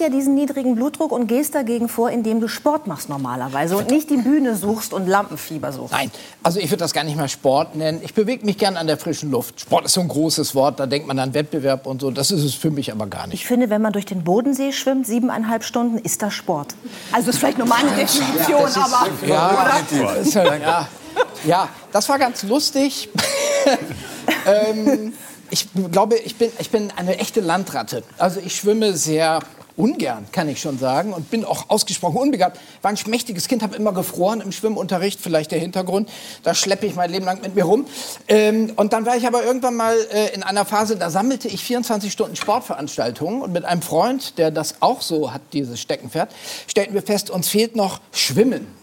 hast ja diesen niedrigen Blutdruck und gehst dagegen vor, indem du Sport machst normalerweise und nicht die Bühne suchst und Lampenfieber suchst. Nein, also ich würde das gar nicht mal Sport nennen. Ich bewege mich gern an der frischen Luft. Sport ist so ein großes Wort, da denkt man an Wettbewerb und so. Das ist es für mich aber gar nicht. Ich finde, wenn man durch den Bodensee schwimmt, 7,5 Stunden, ist das Sport. Also das ist vielleicht nur meine Definition, aber... Ja, das war ganz lustig. Ich glaube, ich bin eine echte Landratte. Also ich schwimme sehr ungern, kann ich schon sagen, und bin auch ausgesprochen unbegabt. War ein schmächtiges Kind, habe immer gefroren im Schwimmunterricht, vielleicht der Hintergrund. Da schleppe ich mein Leben lang mit mir rum. Und dann war ich aber irgendwann mal in einer Phase, da sammelte ich 24 Stunden Sportveranstaltungen. Und mit einem Freund, der das auch so hat, dieses Steckenpferd, stellten wir fest, uns fehlt noch Schwimmen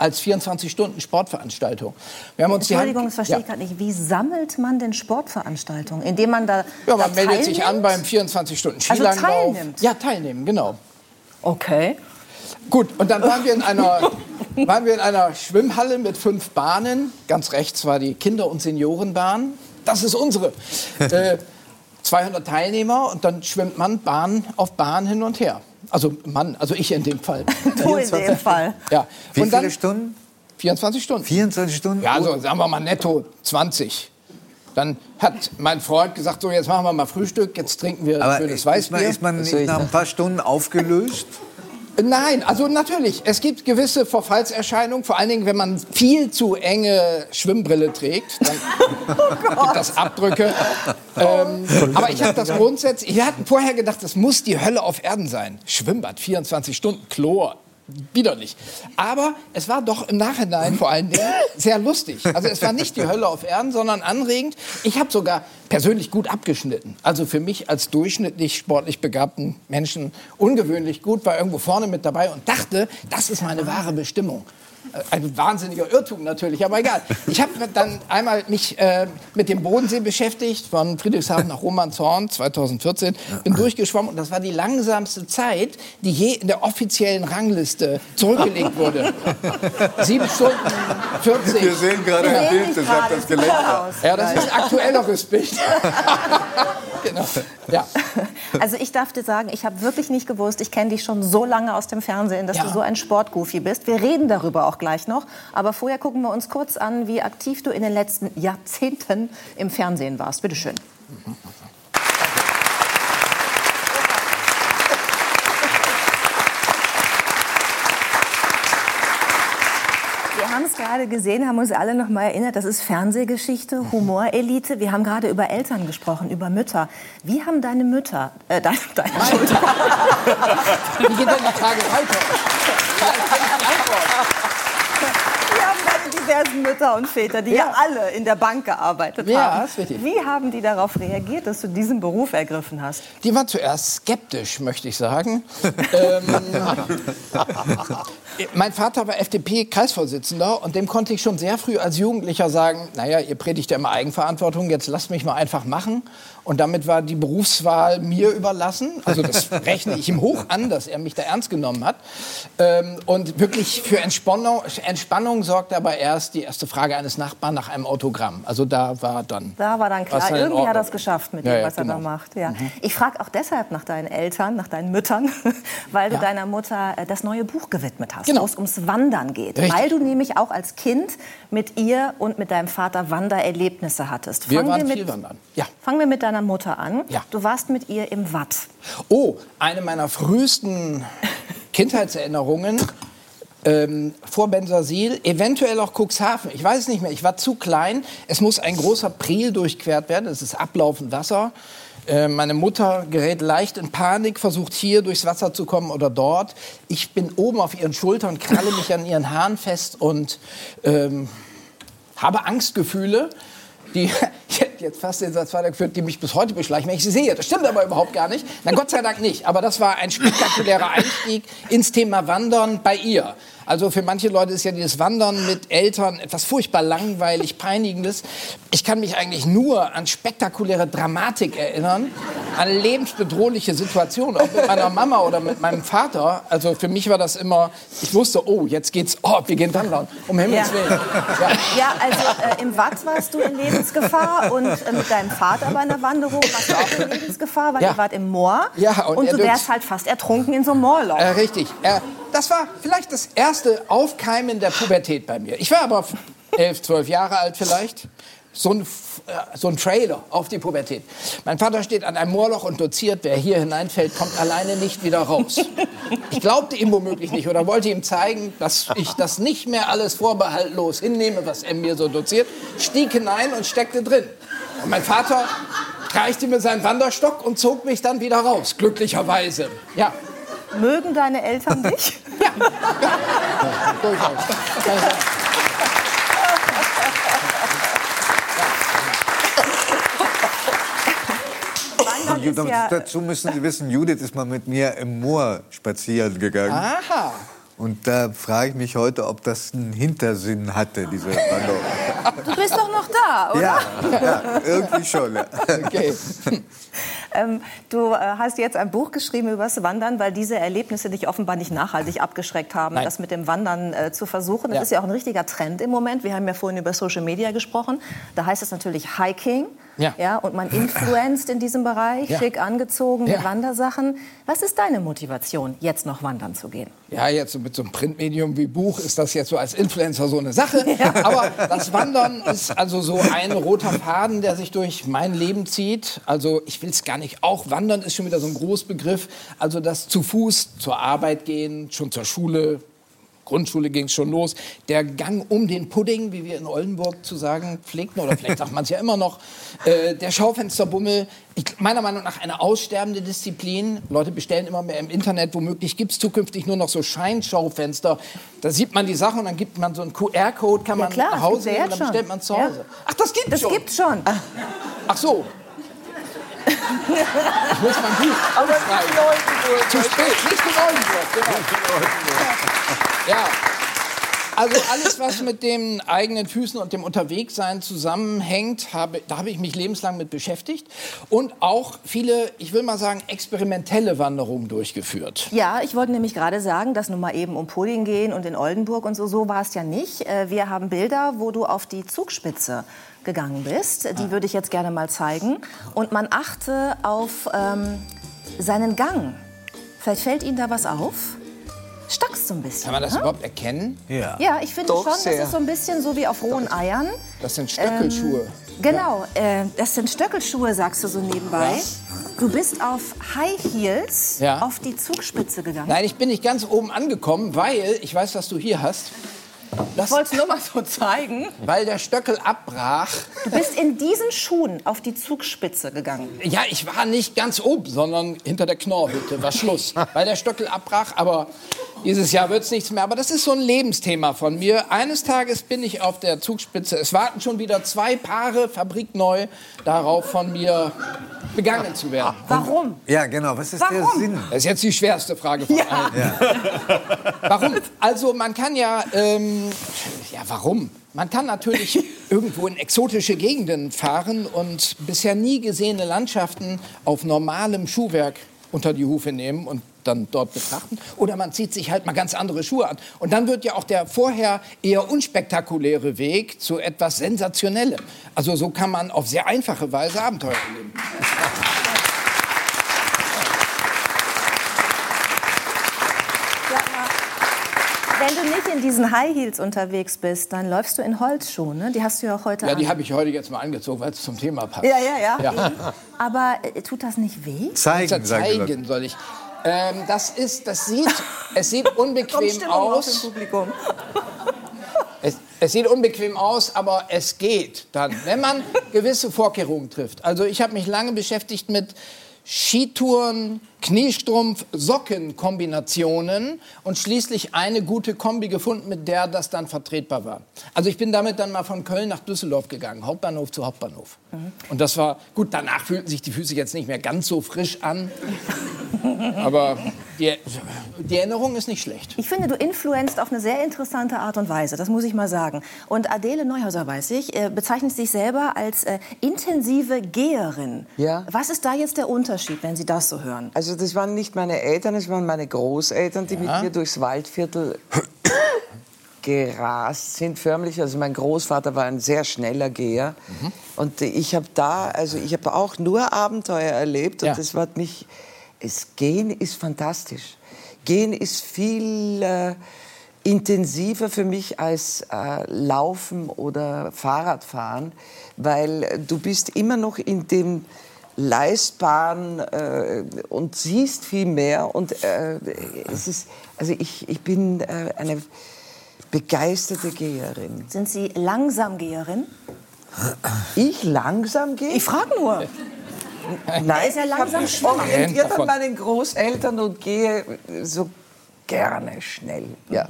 als 24-Stunden-Sportveranstaltung. Entschuldigung, das verstehe ich gerade nicht. Wie sammelt man denn Sportveranstaltungen? Indem man da man meldet teilnimmt? Sich an beim 24-Stunden-Skilanglauf. Also teilnimmt? Ja, teilnehmen, genau. Okay. Gut, und dann waren wir in einer, Schwimmhalle mit 5 Bahnen. Ganz rechts war die Kinder- und Seniorenbahn. Das ist unsere. 200 Teilnehmer und dann schwimmt man Bahn auf Bahn hin und her. Also Mann, also ich in dem Fall. Du in dem Fall. Ja. Wie und dann, viele Stunden? 24 Stunden. 24 Stunden? Ja, also sagen wir mal netto 20. Dann hat mein Freund gesagt, so jetzt machen wir mal Frühstück, jetzt trinken wir ein schönes Weißbier. Aber ist man nicht nach ein paar Stunden aufgelöst? Nein, also natürlich. Es gibt gewisse Verfallserscheinungen, vor allen Dingen, wenn man viel zu enge Schwimmbrille trägt, dann gibt das Abdrücke. Aber ich habe das grundsätzlich, wir hatten vorher gedacht, das muss die Hölle auf Erden sein. Schwimmbad, 24 Stunden, Chlor, widerlich. Aber es war doch im Nachhinein vor allen Dingen sehr lustig. Also es war nicht die Hölle auf Erden, sondern anregend. Ich habe sogar persönlich gut abgeschnitten. Also für mich als durchschnittlich sportlich begabten Menschen ungewöhnlich gut, war irgendwo vorne mit dabei und dachte, das ist meine wahre Bestimmung. Ein wahnsinniger Irrtum natürlich, aber egal. Ich habe dann einmal mich mit dem Bodensee beschäftigt, von Friedrichshafen nach Romanshorn 2014. Bin durchgeschwommen und das war die langsamste Zeit, die je in der offiziellen Rangliste zurückgelegt wurde. 7 Stunden 40. Wir sehen gerade ein Bild, das hat das Gelenk. Ja, das ist ein aktuelleres Bild. Genau. Ja. Also ich darf dir sagen, ich habe wirklich nicht gewusst, ich kenne dich schon so lange aus dem Fernsehen, dass du so ein Sportgoofy bist. Wir reden darüber auch gleich noch. Aber vorher gucken wir uns kurz an, wie aktiv du in den letzten Jahrzehnten im Fernsehen warst. Bitte schön. Wir haben es gerade gesehen, haben uns alle noch mal erinnert, das ist Fernsehgeschichte, Humorelite. Wir haben gerade über Eltern gesprochen, über Mütter. Wie haben deine Mütter... deine Mütter. Wie geht denn die Frage weiter? Wir haben deine diversen Mütter und Väter, die ja alle in der Bank gearbeitet haben. Ist richtig. Wie haben die darauf reagiert, dass du diesen Beruf ergriffen hast? Die waren zuerst skeptisch, möchte ich sagen. Mein Vater war FDP-Kreisvorsitzender und dem konnte ich schon sehr früh als Jugendlicher sagen, naja, ihr predigt ja immer Eigenverantwortung, jetzt lasst mich mal einfach machen. Und damit war die Berufswahl mir überlassen. Also das rechne ich ihm hoch an, dass er mich da ernst genommen hat. Und wirklich für Entspannung sorgte aber erst die erste Frage eines Nachbarn nach einem Autogramm. Also da war dann klar, irgendwie hat er es geschafft mit dem, was er da macht. Ja. Mhm. Ich frage auch deshalb nach deinen Eltern, nach deinen Müttern, weil du deiner Mutter das neue Buch gewidmet hast. Genau. Wo es ums Wandern geht. Richtig. Weil du nämlich auch als Kind mit ihr und mit deinem Vater Wandererlebnisse hattest. Wir waren viel wandern. Ja. Fangen wir mit deiner Mutter an. Ja. Du warst mit ihr im Watt. Oh, eine meiner frühesten Kindheitserinnerungen. Vor Bensersiel, eventuell auch Cuxhaven. Ich weiß es nicht mehr, ich war zu klein. Es muss ein großer Priel durchquert werden. Es ist ablaufend Wasser. Meine Mutter gerät leicht in Panik, versucht hier durchs Wasser zu kommen oder dort. Ich bin oben auf ihren Schultern, kralle mich an ihren Haaren fest und habe Angstgefühle, die jetzt fast den Satz weitergeführt, die mich bis heute beschleichen, wenn ich sie sehe. Das stimmt aber überhaupt gar nicht. Na, Gott sei Dank nicht. Aber das war ein spektakulärer Einstieg ins Thema Wandern bei ihr. Also für manche Leute ist ja dieses Wandern mit Eltern etwas furchtbar langweilig, peinigendes. Ich kann mich eigentlich nur an spektakuläre Dramatik erinnern, an lebensbedrohliche Situationen, auch mit meiner Mama oder mit meinem Vater. Also für mich war das immer, ich wusste, oh, jetzt geht's, oh, wir gehen wandern, um Himmels Willen. Ja, ja, also im Wachs warst du in Lebensgefahr und mit deinem Vater bei einer Wanderung warst du auch in Lebensgefahr, weil ihr wart im Moor und du wärst halt fast ertrunken in so einem Moorloch. Richtig. Das war vielleicht das erste Aufkeimen der Pubertät bei mir. Ich war aber 11, 12 Jahre alt vielleicht. So ein Trailer auf die Pubertät. Mein Vater steht an einem Moorloch und doziert, wer hier hineinfällt, kommt alleine nicht wieder raus. Ich glaubte ihm womöglich nicht oder wollte ihm zeigen, dass ich das nicht mehr alles vorbehaltlos hinnehme, was er mir so doziert. Stieg hinein und steckte drin. Und mein Vater reichte mir seinen Wanderstock und zog mich dann wieder raus, glücklicherweise. Ja. Mögen deine Eltern dich? Ja. Durchaus. Und dazu müssen Sie wissen, Judith ist mal mit mir im Moor spazieren gegangen. Aha. Und da frage ich mich heute, ob das einen Hintersinn hatte, diese Wanderung. Du bist doch noch da, oder? Ja, irgendwie schon. Ja. Okay. Du hast jetzt ein Buch geschrieben über das Wandern, weil diese Erlebnisse dich offenbar nicht nachhaltig abgeschreckt haben, das mit dem Wandern zu versuchen. Das ist ja auch ein richtiger Trend im Moment. Wir haben ja vorhin über Social Media gesprochen. Da heißt es natürlich Hiking. Ja. Ja, und man influenzt in diesem Bereich, schick angezogen, mit Wandersachen. Was ist deine Motivation, jetzt noch wandern zu gehen? Ja, jetzt mit so einem Printmedium wie Buch ist das jetzt so als Influencer so eine Sache. Ja. Aber das Wandern ist also so ein roter Faden, der sich durch mein Leben zieht. Also ich will es gar nicht. Auch Wandern ist schon wieder so ein Großbegriff. Also das zu Fuß zur Arbeit gehen, schon zur Schule. Grundschule ging es schon los. Der Gang um den Pudding, wie wir in Oldenburg zu sagen pflegten, oder vielleicht sagt man es ja immer noch, der Schaufensterbummel, meiner Meinung nach eine aussterbende Disziplin. Leute bestellen immer mehr im Internet, womöglich gibt es zukünftig nur noch so Scheinschaufenster. Da sieht man die Sachen und dann gibt man so einen QR-Code, kann man nach Hause nehmen und dann bestellt man zu Hause. Ja. Ach, das gibt's schon? Das gibt's schon. Ach so. Ich muss mein Buch aufschreiben. Zu spät, nicht in Oldenburg. Genau. Ja, also alles, was mit den eigenen Füßen und dem Unterwegssein zusammenhängt, da habe ich mich lebenslang mit beschäftigt und auch viele, ich will mal sagen, experimentelle Wanderungen durchgeführt. Ja, ich wollte nämlich gerade sagen, dass nun mal eben um Pudding gehen und in Oldenburg und so war es ja nicht. Wir haben Bilder, wo du auf die Zugspitze gegangen bist. Die würde ich jetzt gerne mal zeigen. Und man achte auf seinen Gang. Vielleicht fällt Ihnen da was auf? Stackst so ein bisschen. Kann man das überhaupt erkennen? Ja, ich finde doch schon, das ist so ein bisschen so wie auf rohen Eiern. Das sind Stöckelschuhe. Genau, das sind Stöckelschuhe, sagst du so nebenbei. Was? Du bist auf High Heels auf die Zugspitze gegangen. Nein, ich bin nicht ganz oben angekommen, weil ich weiß, was du hier hast. Ich wollte es nur mal so zeigen. Weil der Stöckel abbrach. Du bist in diesen Schuhen auf die Zugspitze gegangen. Ja, ich war nicht ganz oben, sondern hinter der Knorrhütte war Schluss. Weil der Stöckel abbrach, aber dieses Jahr wird es nichts mehr. Aber das ist so ein Lebensthema von mir. Eines Tages bin ich auf der Zugspitze. Es warten schon wieder 2 Paare, fabrikneu, darauf von mir begangen zu werden. Warum? Ja, genau. Was ist der Sinn? Das ist jetzt die schwerste Frage von allen. Ja. Warum? Also man kann warum? Man kann natürlich irgendwo in exotische Gegenden fahren und bisher nie gesehene Landschaften auf normalem Schuhwerk unter die Hufe nehmen und dann dort betrachten. Oder man zieht sich halt mal ganz andere Schuhe an. Und dann wird ja auch der vorher eher unspektakuläre Weg zu etwas Sensationellem. Also so kann man auf sehr einfache Weise Abenteuer erleben. Wenn du nicht in diesen High Heels unterwegs bist, dann läufst du in Holzschuhen, ne? Die hast du ja auch heute an. Ja, die habe ich heute jetzt mal angezogen, weil es zum Thema passt. Ja. Aber tut das nicht weh? Zeigen soll ich. Es sieht unbequem aus. Es sieht unbequem aus, aber es geht dann, wenn man gewisse Vorkehrungen trifft. Also ich habe mich lange beschäftigt mit Skitouren, Kniestrumpf, Socken-Kombinationen und schließlich eine gute Kombi gefunden, mit der das dann vertretbar war. Also ich bin damit dann mal von Köln nach Düsseldorf gegangen, Hauptbahnhof zu Hauptbahnhof. Und das war, gut, danach fühlten sich die Füße jetzt nicht mehr ganz so frisch an. Aber die Erinnerung ist nicht schlecht. Ich finde, du influenzt auf eine sehr interessante Art und Weise. Das muss ich mal sagen. Und Adele Neuhäuser, weiß ich, bezeichnet sich selber als intensive Geherin. Ja. Was ist da jetzt der Unterschied, wenn Sie das so hören? Also das waren nicht meine Eltern, es waren meine Großeltern, die mit mir durchs Waldviertel gerast sind, förmlich. Also mein Großvater war ein sehr schneller Geher. Mhm. Und ich habe auch nur Abenteuer erlebt. Ja. Und das hat mich... Gehen ist fantastisch. Gehen ist viel intensiver für mich als Laufen oder Fahrradfahren, weil du bist immer noch in dem Leistbaren und siehst viel mehr. Und es ist, also ich bin eine begeisterte Geherin. Sind Sie Langsamgeherin? Ich langsam gehe? Ich frage nur. Nein, ist ja langsam ich orientiert an meinen Großeltern und gehe so gerne schnell. Ja.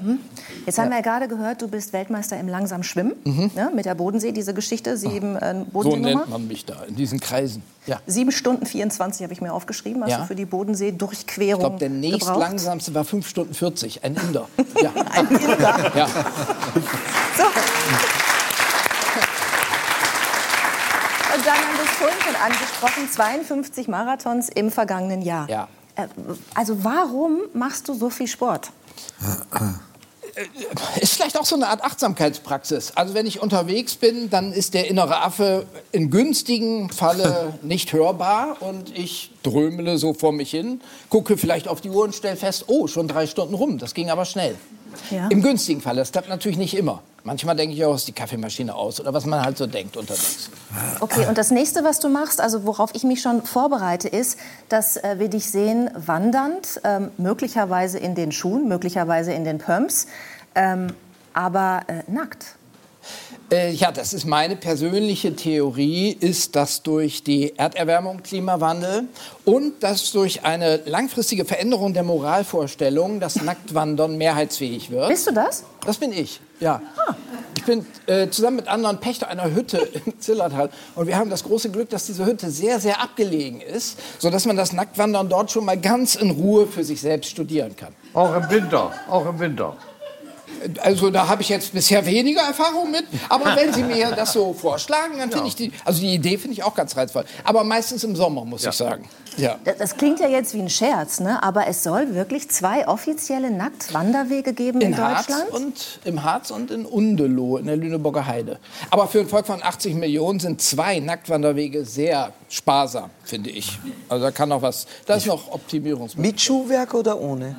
Jetzt haben wir ja gerade gehört, du bist Weltmeister im langsamen Schwimmen, ne, mit der Bodensee, diese Geschichte, Bodensee-Nummer. So nennt man mich da, in diesen Kreisen. Ja. 7:24 habe ich mir aufgeschrieben, hast du für die Bodensee-Durchquerung gebraucht. Ich glaube, der nächstlangsamste war 5:40, ein Inder. Ja. Ein Inder? Ja. So. Und dann haben wir es vorhin schon angesprochen, 52 Marathons im vergangenen Jahr. Ja. Also warum machst du so viel Sport? Ist vielleicht auch so eine Art Achtsamkeitspraxis. Also wenn ich unterwegs bin, dann ist der innere Affe im günstigen Falle nicht hörbar. Und ich drömele so vor mich hin, gucke vielleicht auf die Uhr und stelle fest, oh, schon 3 Stunden rum, das ging aber schnell. Ja. Im günstigen Fall, das klappt natürlich nicht immer. Manchmal denke ich auch, ist die Kaffeemaschine aus oder was man halt so denkt unterwegs. Okay, und das nächste, was du machst, also worauf ich mich schon vorbereite, ist, dass wir dich sehen wandernd, möglicherweise in den Schuhen, möglicherweise in den Pumps, aber nackt. Ja, das ist meine persönliche Theorie, ist, dass durch die Erderwärmung, Klimawandel und dass durch eine langfristige Veränderung der Moralvorstellungen das Nacktwandern mehrheitsfähig wird. Bist du das? Das bin ich, ja. Ah. Ich bin zusammen mit anderen Pächter einer Hütte im Zillertal. Und wir haben das große Glück, dass diese Hütte sehr, sehr abgelegen ist, sodass man das Nacktwandern dort schon mal ganz in Ruhe für sich selbst studieren kann. Auch im Winter, auch im Winter. Also da habe ich jetzt bisher weniger Erfahrung mit, aber wenn Sie mir das so vorschlagen, dann finde ich die Idee finde ich auch ganz reizvoll. Aber meistens im Sommer, muss ich sagen. Ja. Das klingt ja jetzt wie ein Scherz, ne? Aber es soll wirklich 2 offizielle Nacktwanderwege geben in Deutschland? Im Harz und in Undeloh, in der Lüneburger Heide. Aber für ein Volk von 80 Millionen sind 2 Nacktwanderwege sehr sparsam, finde ich. Also da kann noch was, da ist noch Optimierungsmöglichkeit. Mit Schuhwerk oder ohne?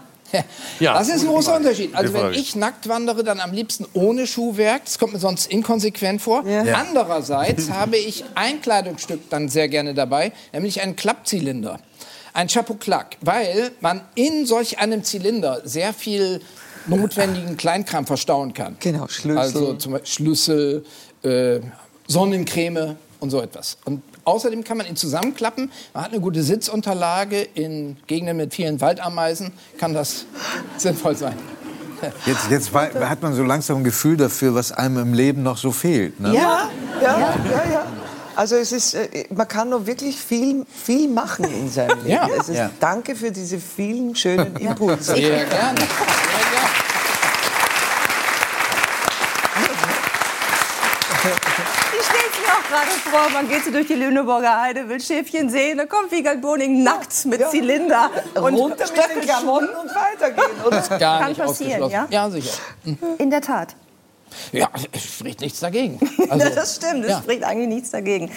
Ja, das ist ein großer Unterschied. Also wenn ich nackt wandere, dann am liebsten ohne Schuhwerk. Das kommt mir sonst inkonsequent vor. Ja. Andererseits habe ich ein Kleidungsstück dann sehr gerne dabei, nämlich einen Klappzylinder, ein Chapeau-Claque, weil man in solch einem Zylinder sehr viel notwendigen Kleinkram verstauen kann. Genau, Schlüssel. Also zum Beispiel Schlüssel, Sonnencreme und so etwas. Und außerdem kann man ihn zusammenklappen. Man hat eine gute Sitzunterlage. In Gegenden mit vielen Waldameisen kann das sinnvoll sein. Jetzt hat man so langsam ein Gefühl dafür, was einem im Leben noch so fehlt. Ne? Ja. Also es ist, man kann noch wirklich viel, viel machen in seinem Leben. Ja. Es ist, danke für diese vielen schönen Impulse. Ja, gerne. Gerade vor, man geht so durch die Lüneburger Heide, will Schäfchen sehen, da kommt Wigald Boning nackt mit Zylinder und runter mit den Klamotten und weitergehen. Oder? Das ist gar nicht ausgeschlossen. Ja, sicher. In der Tat. Ja, es spricht nichts dagegen. Also, das stimmt, es spricht eigentlich nichts dagegen.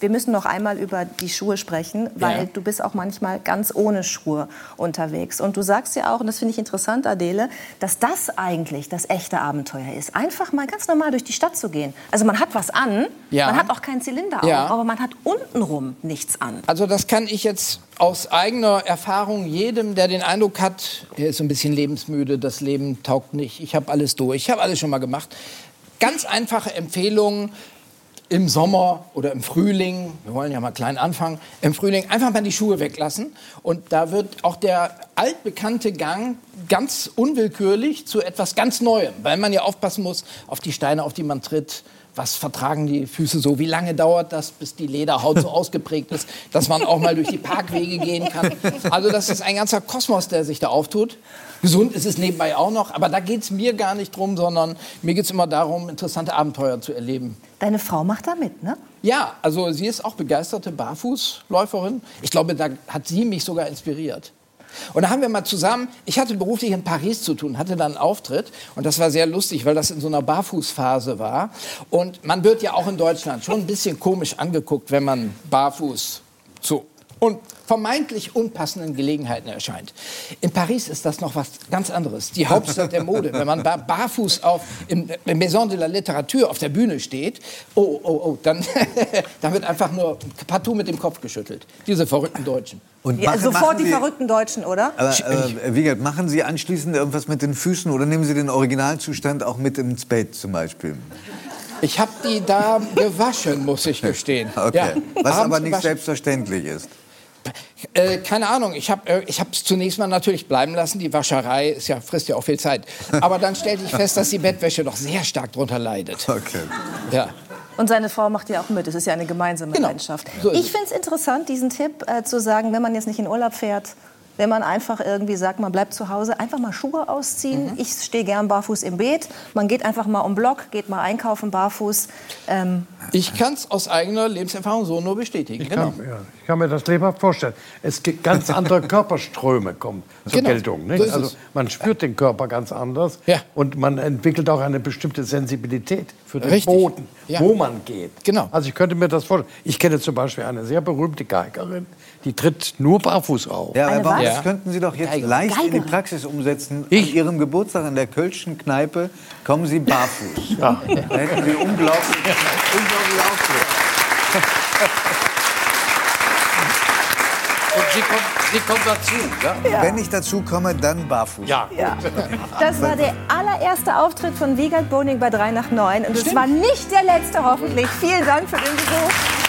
Wir müssen noch einmal über die Schuhe sprechen, weil du bist auch manchmal ganz ohne Schuhe unterwegs. Und du sagst ja auch, und das finde ich interessant, Adele, dass das eigentlich das echte Abenteuer ist. Einfach mal ganz normal durch die Stadt zu gehen. Also man hat was an, man hat auch keinen Zylinder auf, aber man hat untenrum nichts an. Also das kann ich jetzt aus eigener Erfahrung jedem, der den Eindruck hat, der ist so ein bisschen lebensmüde, das Leben taugt nicht, ich habe alles durch, ich habe alles schon mal gemacht. Ganz einfache Empfehlungen. Im Sommer oder im Frühling, wir wollen ja mal klein anfangen, im Frühling einfach mal die Schuhe weglassen. Und da wird auch der altbekannte Gang ganz unwillkürlich zu etwas ganz Neuem, weil man ja aufpassen muss auf die Steine, auf die man tritt, was vertragen die Füße so, wie lange dauert das, bis die Lederhaut so ausgeprägt ist, dass man auch mal durch die Parkwege gehen kann. Also das ist ein ganzer Kosmos, der sich da auftut. Gesund ist es nebenbei auch noch, aber da geht es mir gar nicht drum, sondern mir geht es immer darum, interessante Abenteuer zu erleben. Deine Frau macht da mit, ne? Ja, also sie ist auch begeisterte Barfußläuferin. Ich glaube, da hat sie mich sogar inspiriert. Und da haben wir mal zusammen, ich hatte beruflich in Paris zu tun, hatte dann einen Auftritt und das war sehr lustig, weil das in so einer Barfußphase war. Und man wird ja auch in Deutschland schon ein bisschen komisch angeguckt, wenn man barfuß zu und vermeintlich unpassenden Gelegenheiten erscheint. In Paris ist das noch was ganz anderes, die Hauptstadt der Mode. Wenn man barfuß auf im Maison de la Literatur auf der Bühne steht, dann wird einfach nur partout mit dem Kopf geschüttelt. Diese verrückten Deutschen. Und machen, ja, sofort die verrückten Deutschen, oder? Aber Wigald, machen Sie anschließend irgendwas mit den Füßen oder nehmen Sie den Originalzustand auch mit ins Bett zum Beispiel? Ich habe die da gewaschen, muss ich gestehen. Okay. Ja. Was aber nicht selbstverständlich ist. Keine Ahnung, ich habe es zunächst mal natürlich bleiben lassen. Die Wascherei ist ja, frisst ja auch viel Zeit. Aber dann stellte ich fest, dass die Bettwäsche doch sehr stark darunter leidet. Okay. Ja. Und seine Frau macht ja auch mit. Es ist ja eine gemeinsame Leidenschaft. Genau. So, ich finde es interessant, diesen Tipp zu sagen, wenn man jetzt nicht in Urlaub fährt, wenn man einfach irgendwie sagt, man bleibt zu Hause, einfach mal Schuhe ausziehen. Mhm. Ich stehe gern barfuß im Beet. Man geht einfach mal um den Block, geht mal einkaufen barfuß. Ich kann es aus eigener Lebenserfahrung so nur bestätigen. Ich kann mir das lebhaft vorstellen. Es gibt ganz andere Körperströme kommen zur Geltung. Nicht? Also man spürt den Körper ganz anders und man entwickelt auch eine bestimmte Sensibilität für den Boden, wo man geht. Genau. Also ich könnte mir das vorstellen. Ich kenne zum Beispiel eine sehr berühmte Geigerin, die tritt nur barfuß auf. Ja, aber das könnten Sie doch jetzt leicht in die Praxis umsetzen. An Ihrem Geburtstag in der Kölschen Kneipe kommen Sie barfuß. Ja. Ja. Da hätten Sie unglaublich Auftritt. Und sie kommt dazu, ja? Ja. Wenn ich dazu komme, dann barfuß. Ja. Ja. Das war der allererste Auftritt von Wigald Boning bei 3 nach 9. Und es war nicht der letzte, hoffentlich. Vielen Dank für den Besuch.